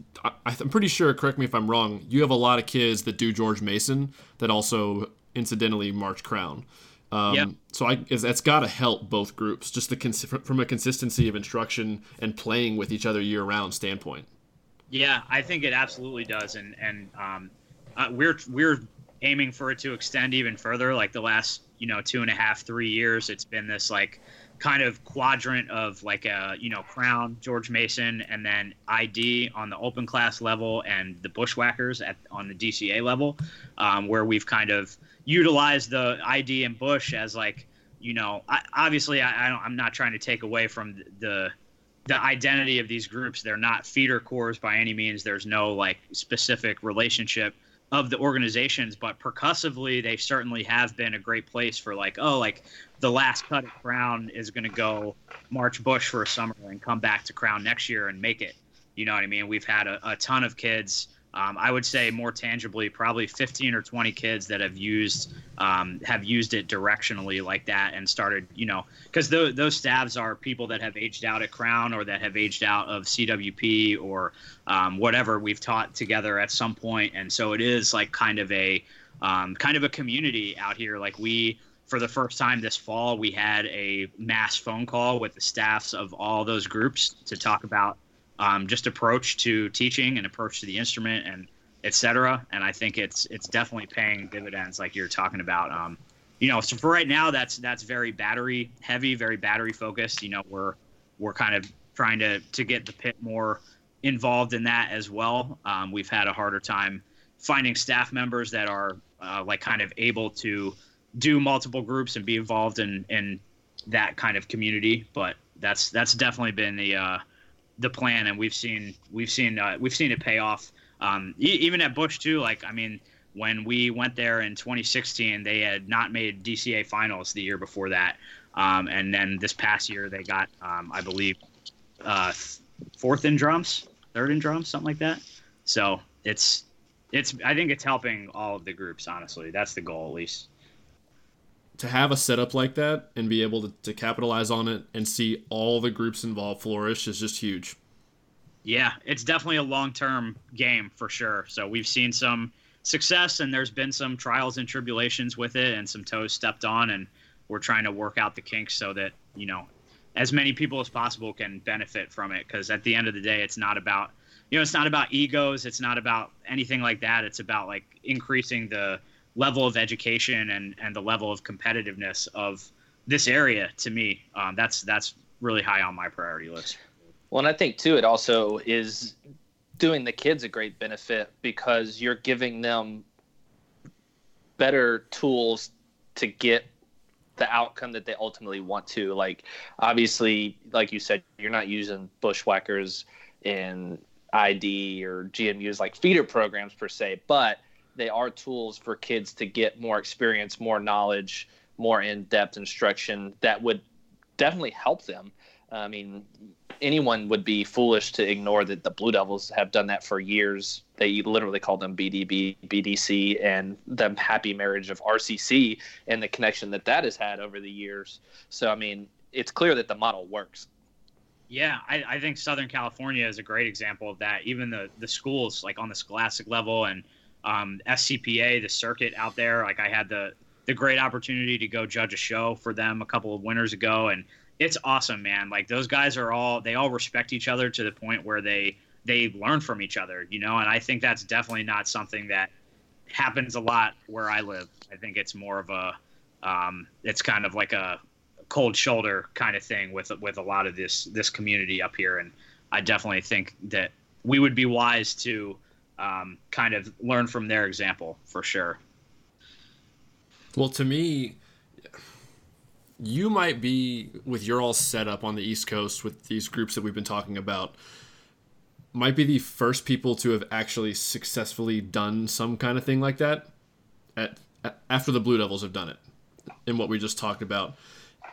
I'm pretty sure, correct me if I'm wrong, you have a lot of kids that do George Mason that also incidentally march Crown. Um, yep. So I, that's got to help both groups, just the from a consistency of instruction and playing with each other year-round standpoint. Yeah, I think it absolutely does, and and um, uh, we're we're aiming for it to extend even further. Like the last, you know, two and a half, three years, it's been this like kind of quadrant of like a, you know, Crown, George Mason, and then I D on the open class level and the Bushwhackers at on the D C A level, um, where we've kind of utilized the I D and Bush as like, you know, I, obviously I, I don't, I'm not trying to take away from the the identity of these groups. They're not feeder corps by any means. There's no like specific relationship of the organizations, but percussively they certainly have been a great place for like, oh, like the last cut at Crown is going to go march Bush for a summer and come back to Crown next year and make it, you know what I mean? We've had a, a ton of kids. Um, I would say more tangibly, probably fifteen or twenty kids that have used, um, have used it directionally like that and started, you know, because those, those staffs are people that have aged out at Crown or that have aged out of C W P or um, whatever we've taught together at some point. And so it is like kind of a um, kind of a community out here. Like we, for the first time this fall, we had a mass phone call with the staffs of all those groups to talk about Um, just approach to teaching and approach to the instrument and et cetera. And I think it's it's definitely paying dividends like you're talking about. Um, you know, so for right now, that's that's very battery heavy, very battery focused. You know, we're we're kind of trying to, to get the pit more involved in that as well. Um, we've had a harder time finding staff members that are uh, like kind of able to do multiple groups and be involved in, in that kind of community. But that's that's definitely been the uh, the plan, and we've seen we've seen uh, we've seen it pay off. Um, e- even at Bush too. Like I mean, when we went there in twenty sixteen, they had not made D C A finals the year before that, um, and then this past year they got, um, I believe, uh, fourth in drums, third in drums, something like that. So it's it's I think it's helping all of the groups. Honestly, that's the goal at least. To have a setup like that and be able to, to capitalize on it and see all the groups involved flourish is just huge. Yeah, it's definitely a long-term game for sure. So we've seen some success and there's been some trials and tribulations with it and some toes stepped on, and we're trying to work out the kinks so that, you know, as many people as possible can benefit from it. Because at the end of the day, it's not about, you know, it's not about egos. It's not about anything like that. It's about like increasing the level of education and, and the level of competitiveness of this area. To me, um, that's that's really high on my priority list. Well, and I think, too, it also is doing the kids a great benefit because you're giving them better tools to get the outcome that they ultimately want to. Like, obviously, like you said, you're not using Bushwhackers in I D or G M U's like feeder programs per se, but they are tools for kids to get more experience, more knowledge, more in-depth instruction that would definitely help them. I mean, anyone would be foolish to ignore that the Blue Devils have done that for years. They literally call them B D B, B D C, and the happy marriage of R C C and the connection that that has had over the years. So, I mean, it's clear that the model works. Yeah, I, I think Southern California is a great example of that. Even the, the schools, like on the scholastic level, and um, S C P A, the circuit out there, like I had the, the great opportunity to go judge a show for them a couple of winters ago, and it's awesome, man. Like those guys are all, they all respect each other to the point where they, they learn from each other, you know? And I think that's definitely not something that happens a lot where I live. I think it's more of a, um, it's kind of like a cold shoulder kind of thing with, with a lot of this, this community up here. And I definitely think that we would be wise to, um, kind of learn from their example for sure. Well, to me, you might be, with your all set up on the East Coast with these groups that we've been talking about, might be the first people to have actually successfully done some kind of thing like that at, at after the Blue Devils have done it in what we just talked about.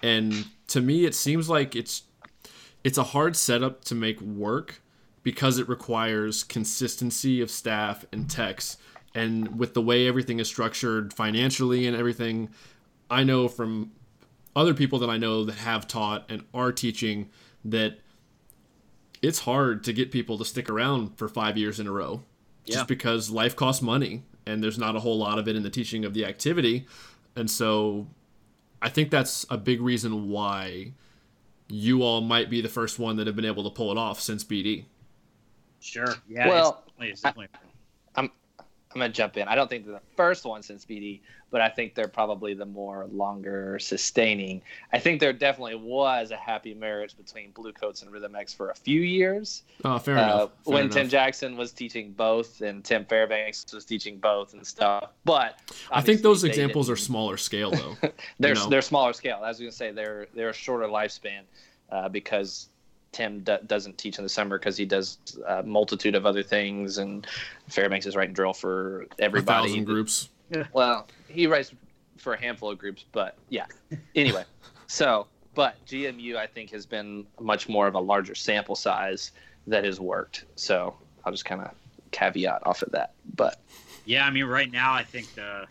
And to me, it seems like it's it's a hard setup to make work because it requires consistency of staff and techs. And with the way everything is structured financially and everything, I know from other people that I know that have taught and are teaching that it's hard to get people to stick around for five years in a row, yeah. Just because life costs money and there's not a whole lot of it in the teaching of the activity. And so I think that's a big reason why you all might be the first one that have been able to pull it off since B D. Sure. Yeah. Well, it's definitely, it's definitely... I, I'm, I'm going to jump in. I don't think they're the first one since B D, but I think they're probably the more longer sustaining. I think there definitely was a happy marriage between Bluecoats and Rhythm X for a few years. Oh, fair uh, enough. Fair when enough. Tim Jackson was teaching both and Tim Fairbanks was teaching both and stuff. But I think those examples didn't. Are smaller scale, though. they're, you know? They're smaller scale. I was going to say they're, they're a shorter lifespan uh, because Tim d- doesn't teach in the summer because he does a multitude of other things, and Fairbanks is writing drill for everybody. A thousand groups. Well, he writes for a handful of groups, but yeah. Anyway, so, but G M U, I think, has been much more of a larger sample size that has worked. So I'll just kind of caveat off of that. But yeah, I mean, right now, I think the,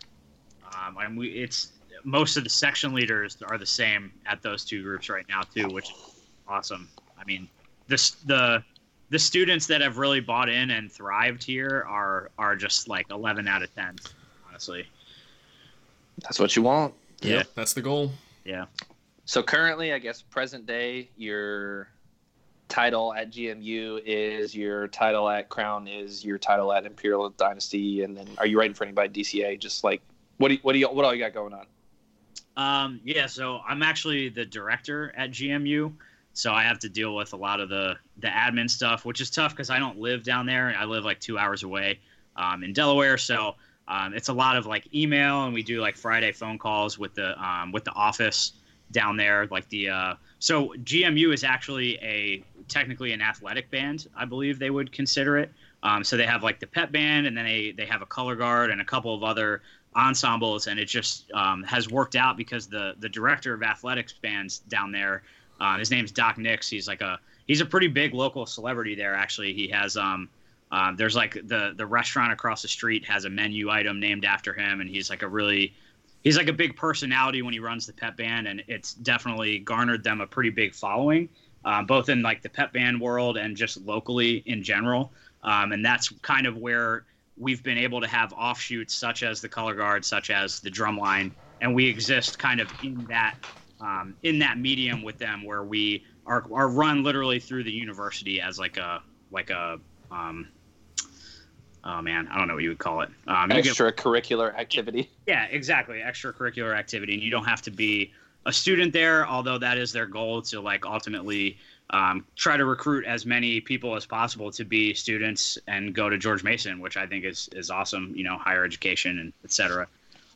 um, I mean, we, it's most of the section leaders are the same at those two groups right now, too, which is awesome. I mean, the the the students that have really bought in and thrived here are are just like eleven out of ten, honestly. That's what you want. Yeah, yep, that's the goal. Yeah. So currently, I guess present day, your title at G M U is your title at Crown is your title at Imperial Dynasty, and then are you writing for anybody at D C A? Just like what do you, what do you what all you got going on? Um. Yeah. So I'm actually the director at G M U. So I have to deal with a lot of the, the admin stuff, which is tough because I don't live down there. I live like two hours away um, in Delaware. So um, it's a lot of like email, and we do like Friday phone calls with the um, with the office down there. Like the uh, so G M U is actually a technically an athletic band. I believe they would consider it. Um, so they have like the pep band, and then they, they have a color guard and a couple of other ensembles. And it just um, has worked out because the the director of athletics bands down there, Uh, his name's Doc Nix. He's like a he's a pretty big local celebrity there. Actually, he has um, uh, there's like the the restaurant across the street has a menu item named after him, and he's like a really he's like a big personality when he runs the pep band, and it's definitely garnered them a pretty big following, uh, both in like the pep band world and just locally in general. Um, and that's kind of where we've been able to have offshoots such as the color guard, such as the drumline, and we exist kind of in that. Um, in that medium with them where we are, are run literally through the university as like a, like a, um, oh man, I don't know what you would call it. Um, extracurricular get, activity. Yeah, exactly. Extracurricular activity. And you don't have to be a student there, although that is their goal to like ultimately um, try to recruit as many people as possible to be students and go to George Mason, which I think is, is awesome, you know, higher education and et cetera.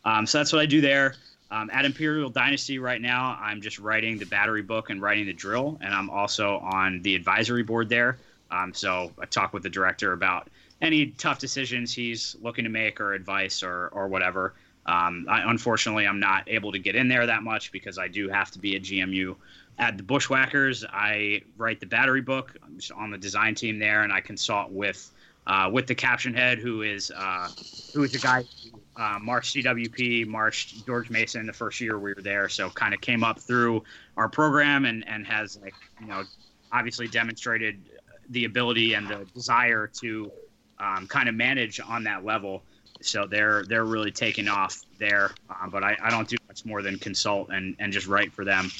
Um, so that's what I do there. Um, at Imperial Dynasty right now, I'm just writing the battery book and writing the drill, and I'm also on the advisory board there. Um, so I talk with the director about any tough decisions he's looking to make or advice or or whatever. Um, I, unfortunately, I'm not able to get in there that much because I do have to be at G M U at the Bushwhackers, I write the battery book. I'm just on the design team there, and I consult with uh, with the caption head, who is uh, who is the guy who uh, marched C W P, marched George Mason the first year we were there. So kind of came up through our program and, and has, like, you know, obviously demonstrated the ability and the desire to um, kind of manage on that level. So they're they're really taking off there. Uh, but I, I don't do much more than consult and, and just write for them.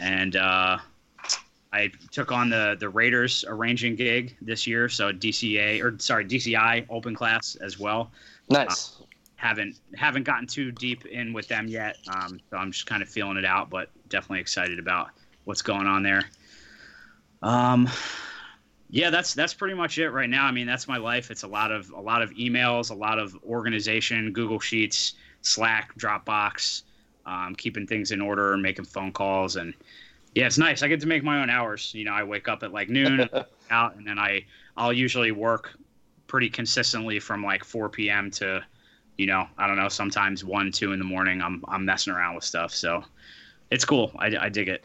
And uh, I took on the, the Raiders arranging gig this year, so D C A or sorry D C I open class as well. Nice. Uh, haven't haven't gotten too deep in with them yet, um, so I'm just kind of feeling it out, but definitely excited about what's going on there. Um, yeah, that's that's pretty much it right now. I mean, that's my life. It's a lot of a lot of emails, a lot of organization, Google Sheets, Slack, Dropbox. Um, keeping things in order and making phone calls, and yeah, it's nice. I get to make my own hours. You know, I wake up at like noon, out, and then I I'll usually work pretty consistently from like four p.m. to, you know, I don't know, sometimes one, two in the morning. I'm I'm messing around with stuff, so it's cool. I, I dig it.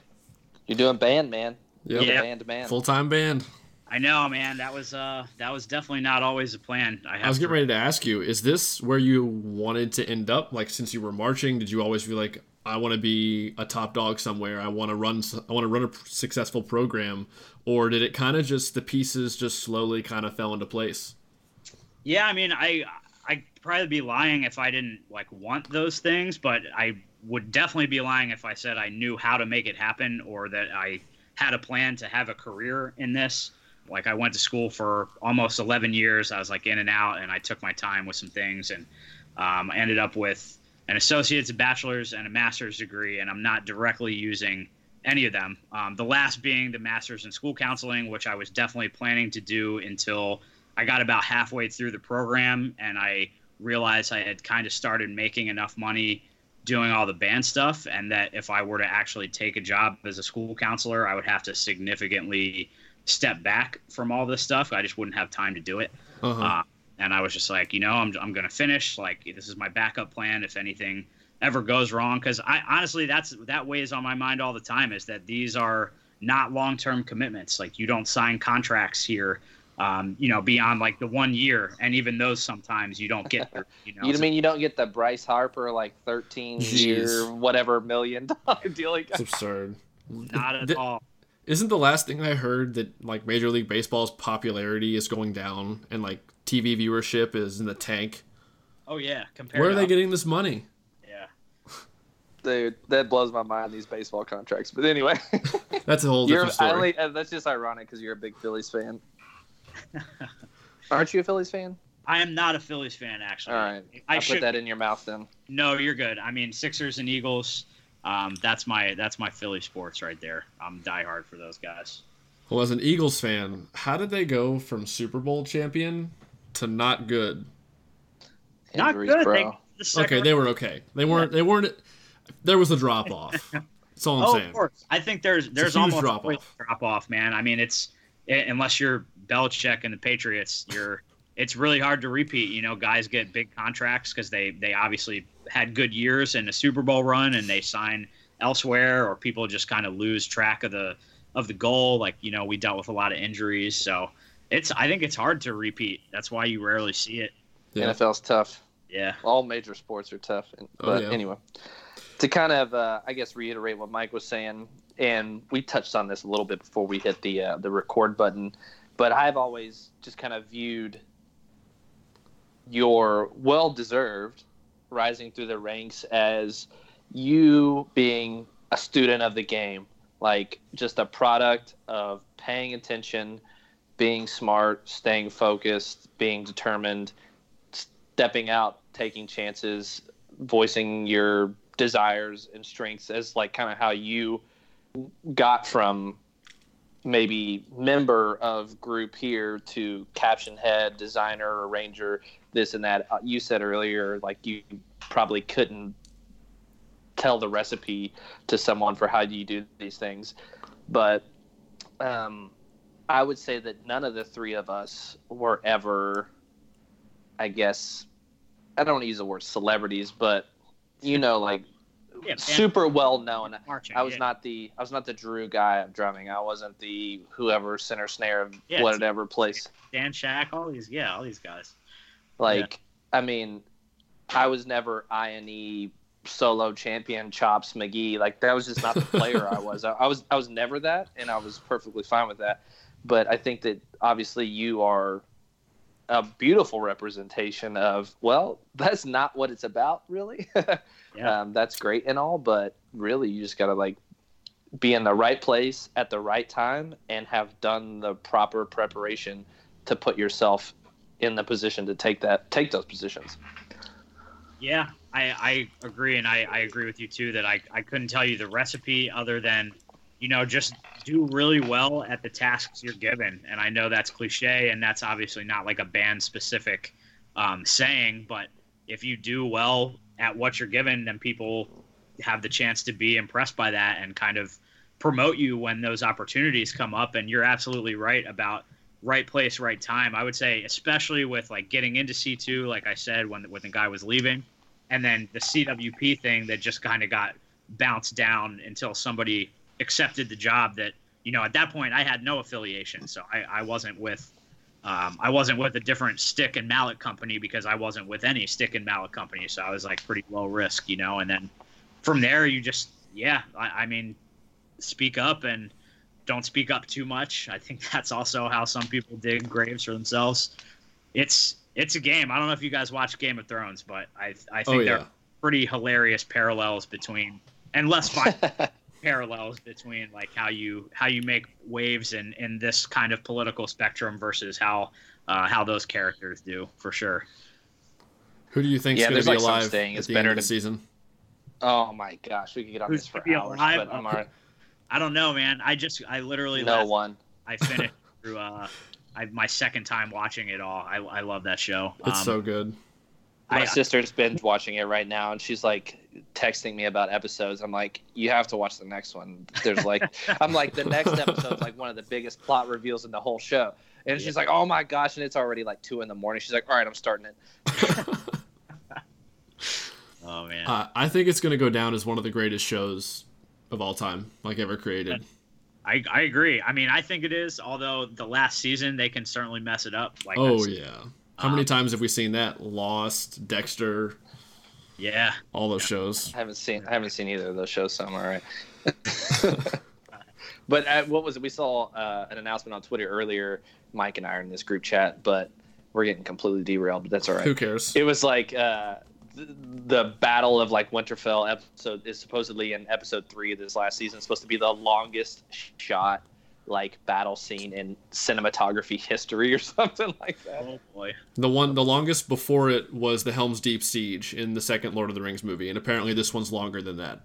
You're doing band, man. Yep. Yeah, band, man. Full time band. I know, man. That was uh, that was definitely not always the plan. I, have I was getting to... ready to ask you: is this where you wanted to end up? Like, since you were marching, did you always feel like, I want to be a top dog somewhere? I want to run. I want to run a successful program, or did it kind of just the pieces just slowly kind of fell into place? Yeah, I mean, I I'd probably be lying if I didn't like want those things, but I would definitely be lying if I said I knew how to make it happen or that I had a plan to have a career in this. Like, I went to school for almost eleven years. I was, like, in and out, and I took my time with some things. And um, I ended up with an associate's, a bachelor's, and a master's degree, and I'm not directly using any of them. Um, the last being the master's in school counseling, which I was definitely planning to do until I got about halfway through the program, and I realized I had kind of started making enough money doing all the band stuff, and that if I were to actually take a job as a school counselor, I would have to significantly – step back from all this stuff. I just wouldn't have time to do it. Uh-huh. Uh, and I was just like, you know, I'm I'm going to finish. Like, this is my backup plan if anything ever goes wrong. Because I honestly, that's that weighs on my mind all the time, is that these are not long-term commitments. Like, you don't sign contracts here, um, you know, beyond like the one year. And even those sometimes you don't get, you know. You mean you don't get the Bryce Harper, like thirteen-year, whatever, million-dollar deal? Like, it's absurd. Not at all. Isn't the last thing I heard that, like, Major League Baseball's popularity is going down and, like, T V viewership is in the tank? Oh, yeah. Compared Where are up. They getting this money? Yeah. Dude, that blows my mind, these baseball contracts. But anyway. That's a whole different story. Only, uh, that's just ironic because you're a big Phillies fan. Aren't you a Phillies fan? I am not a Phillies fan, actually. All right. I I'll should... put that in your mouth, then. No, you're good. I mean, Sixers and Eagles... Um, that's my that's my Philly sports right there. I'm diehard for those guys. Well, as an Eagles fan, how did they go from Super Bowl champion to not good? Injuries, not good. Bro. They, the okay, they were okay. They weren't. They weren't. There was a drop off. That's all I'm oh, saying. Of course. I think there's there's almost drop off. Drop off, man. I mean, it's it, unless you're Belichick and the Patriots, you're. It's really hard to repeat. You know, guys get big contracts because they, they obviously had good years and a Super Bowl run, and they sign elsewhere, or people just kind of lose track of the of the goal. Like, you know, we dealt with a lot of injuries, so it's I think it's hard to repeat. That's why you rarely see it. Yeah. N F L's tough. Yeah, all major sports are tough. But oh, yeah. Anyway, to kind of uh, I guess reiterate what Mike was saying, and we touched on this a little bit before we hit the uh, the record button, but I've always just kind of viewed your well-deserved rising through the ranks as you being a student of the game, like just a product of paying attention, being smart, staying focused, being determined, stepping out, taking chances, voicing your desires and strengths as like kind of how you got from maybe member of group here to caption head, designer, arranger, this and that. You said earlier, like, you probably couldn't tell the recipe to someone for how do you do these things. But um, I would say that none of the three of us were ever, I guess, I don't want to use the word celebrities, but, you know, like yeah, super well known. Marching, I was yeah. not the I was not the Drew guy of drumming. I wasn't the whoever center snare of yeah, whatever place. Dan Shack, all these yeah, all these guys. Like yeah. I mean, I was never I N E solo champion Chops McGee. Like that was just not the player I was. I, I was I was never that, and I was perfectly fine with that. But I think that obviously you are a beautiful representation of, well, that's not what it's about, really. yeah. um, that's great and all, but really you just got to like be in the right place at the right time and have done the proper preparation to put yourself in the position to take that, take those positions. Yeah, I, I agree. And I, I agree with you too, that I, I couldn't tell you the recipe other than, you know, just do really well at the tasks you're given. And I know that's cliche, and that's obviously not like a band-specific um, saying, but if you do well at what you're given, then people have the chance to be impressed by that and kind of promote you when those opportunities come up. And you're absolutely right about right place, right time. I would say, especially with like getting into C two, like I said, when, when the guy was leaving, and then the C W P thing that just kind of got bounced down until somebody accepted the job that, you know, at that point I had no affiliation. So I, I wasn't with, um, I wasn't with a different stick and mallet company because I wasn't with any stick and mallet company. So I was like pretty low risk, you know, and then from there you just, yeah, I, I mean, speak up and don't speak up too much. I think that's also how some people dig graves for themselves. It's, it's a game. I don't know if you guys watch Game of Thrones, but I, I think oh, yeah. there are pretty hilarious parallels between, and less violent parallels between like how you how you make waves in in this kind of political spectrum versus how uh how those characters do, for sure. Who do you think's yeah, going to be like alive it's better to season? Oh my gosh, we could get on Who's this for hours, alive? But I'm all right. I don't know, man. I just I literally no left. one. I finished through uh I, my second time watching it all. I I love that show. It's um, so good. My I, sister's binge watching it right now, and she's like texting me about episodes. I'm like, you have to watch the next one. There's like, I'm like, the next episode's like one of the biggest plot reveals in the whole show. And yeah. she's like, oh my gosh, and it's already like two in the morning. She's like, all right, I'm starting it. Oh man, uh, I think it's gonna go down as one of the greatest shows of all time, like ever created. I I agree. I mean, I think it is. Although the last season, they can certainly mess it up. Like, oh yeah. How many times have we seen that? Lost, Dexter, yeah, all those shows. I haven't seen. I haven't seen either of those shows, so I'm all right. But at, what was it? We saw uh, an announcement on Twitter earlier. Mike and I are in this group chat, but we're getting completely derailed. But that's all right. Who cares? It was like uh, the, the battle of like Winterfell episode is supposedly in episode three of this last season. It's supposed to be the longest shot like battle scene in cinematography history or something like that. Oh boy. The one the longest before it was the Helm's Deep siege in the second Lord of the Rings movie, and apparently this one's longer than that.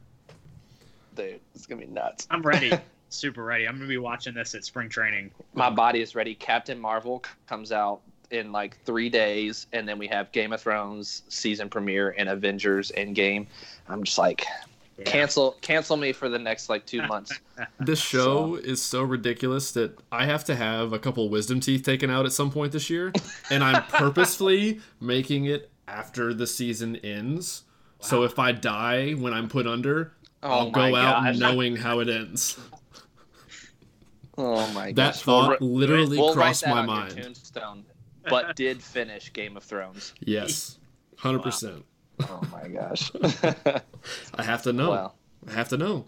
Dude, it's gonna be nuts. I'm ready. Super ready. I'm gonna be watching this at spring training. My body is ready. Captain Marvel comes out in like three days, and then we have Game of Thrones season premiere and Avengers Endgame. I'm just like, Yeah. Cancel cancel me for the next like two months. This show so. is so ridiculous that I have to have a couple wisdom teeth taken out at some point this year, and I'm purposely making it after the season ends. Wow. So if I die when I'm put under, oh I'll go gosh. out knowing how it ends. Oh my god! That gosh. thought we'll, literally we'll crossed my mind. Tombstone, but did finish Game of Thrones. Yes, one hundred percent. Wow. Oh my gosh. I have to know. Well, I have to know.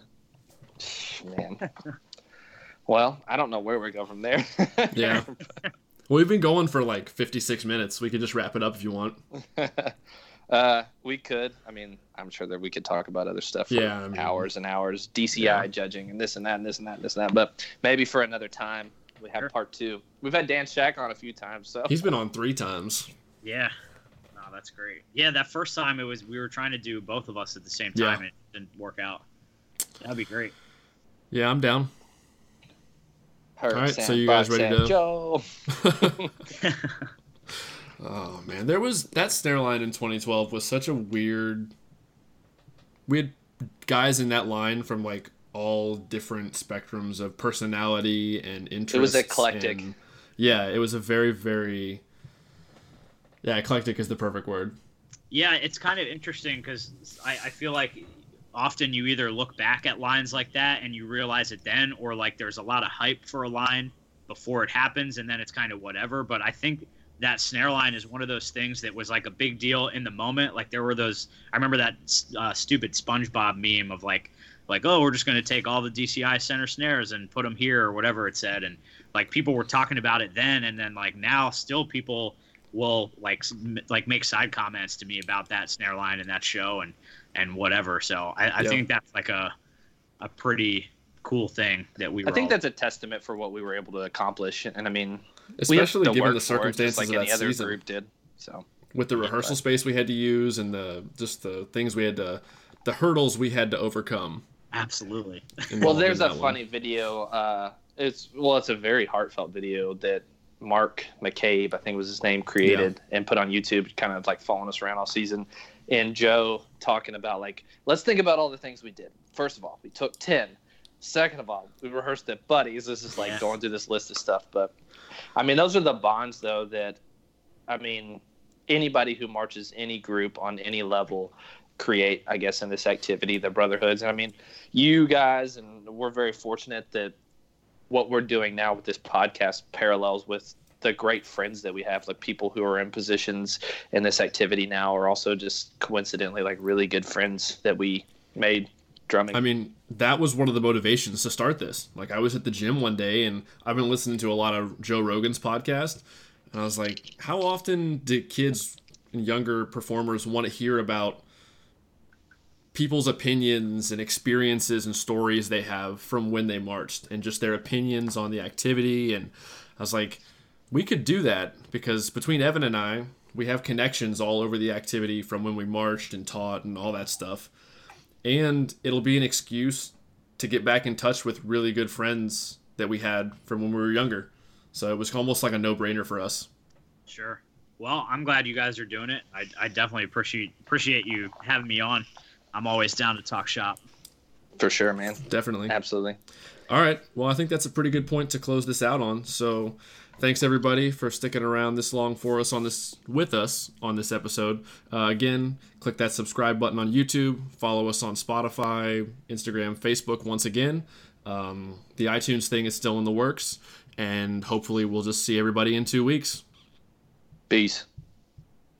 Man. Well, I don't know where we go from there. Yeah. We've been going for like fifty-six minutes. We could just wrap it up if you want. uh, we could. I mean, I'm sure that we could talk about other stuff for yeah, I mean, hours and hours. D C I yeah. judging and this and that and this and that and this and that. But maybe for another time, we have sure. part two. We've had Dan Shack on a few times. So he's been on three times. Yeah. That's great. Yeah, that first time it was we were trying to do both of us at the same time, yeah. and it didn't work out. That'd be great. Yeah, I'm down. All right, so you guys ready to? Joe. Oh man, there was that snare line in twenty twelve was such a weird. We had guys in that line from like all different spectrums of personality and interests. It was eclectic. And, yeah, it was a very very. Yeah, eclectic is the perfect word. Yeah, it's kind of interesting because I, I feel like often you either look back at lines like that and you realize it then, or like there's a lot of hype for a line before it happens and then it's kind of whatever. But I think that snare line is one of those things that was like a big deal in the moment. Like there were those, I remember that uh, stupid SpongeBob meme of like, like, oh, we're just going to take all the D C I center snares and put them here or whatever it said. And like people were talking about it then. And then like now still people will like, like make side comments to me about that snare line and that show and, and whatever. So I, I yeah. think that's like a, a pretty cool thing that we were I think all... that's a testament for what we were able to accomplish. And I mean, especially given the circumstances like of any that other season. Group did. So with the rehearsal yeah, space we had to use and the, just the things we had to, the hurdles we had to overcome. Absolutely. Well, there's a funny one. video. Uh, it's well, it's a very heartfelt video that Mark McCabe, I think was his name, created yeah. and put on YouTube, kind of like following us around all season. And Joe talking about like, let's think about all the things we did. First of all, we took ten. Second of all, we rehearsed at Buddy's. This is like yeah. going through this list of stuff. But I mean, those are the bonds, though, that I mean, anybody who marches any group on any level create, I guess, in this activity, the brotherhoods. And I mean, you guys, and we're very fortunate that what we're doing now with this podcast parallels with the great friends that we have, like people who are in positions in this activity now are also just coincidentally like really good friends that we made drumming. I mean, that was one of the motivations to start this. Like I was at the gym one day and I've been listening to a lot of Joe Rogan's podcast and I was like, how often do kids and younger performers want to hear about people's opinions and experiences and stories they have from when they marched and just their opinions on the activity? And I was like, we could do that because between Evan and I, we have connections all over the activity from when we marched and taught and all that stuff. And it'll be an excuse to get back in touch with really good friends that we had from when we were younger. So it was almost like a no-brainer for us. Sure. Well, I'm glad you guys are doing it. I, I definitely appreciate appreciate you having me on. I'm always down to talk shop. For sure, man. Definitely. Absolutely. All right. Well, I think that's a pretty good point to close this out on. So thanks, everybody, for sticking around this long for us on this with us on this episode. Uh, again, click that subscribe button on YouTube. Follow us on Spotify, Instagram, Facebook once again. Um, the iTunes thing is still in the works. And hopefully we'll just see everybody in two weeks. Peace.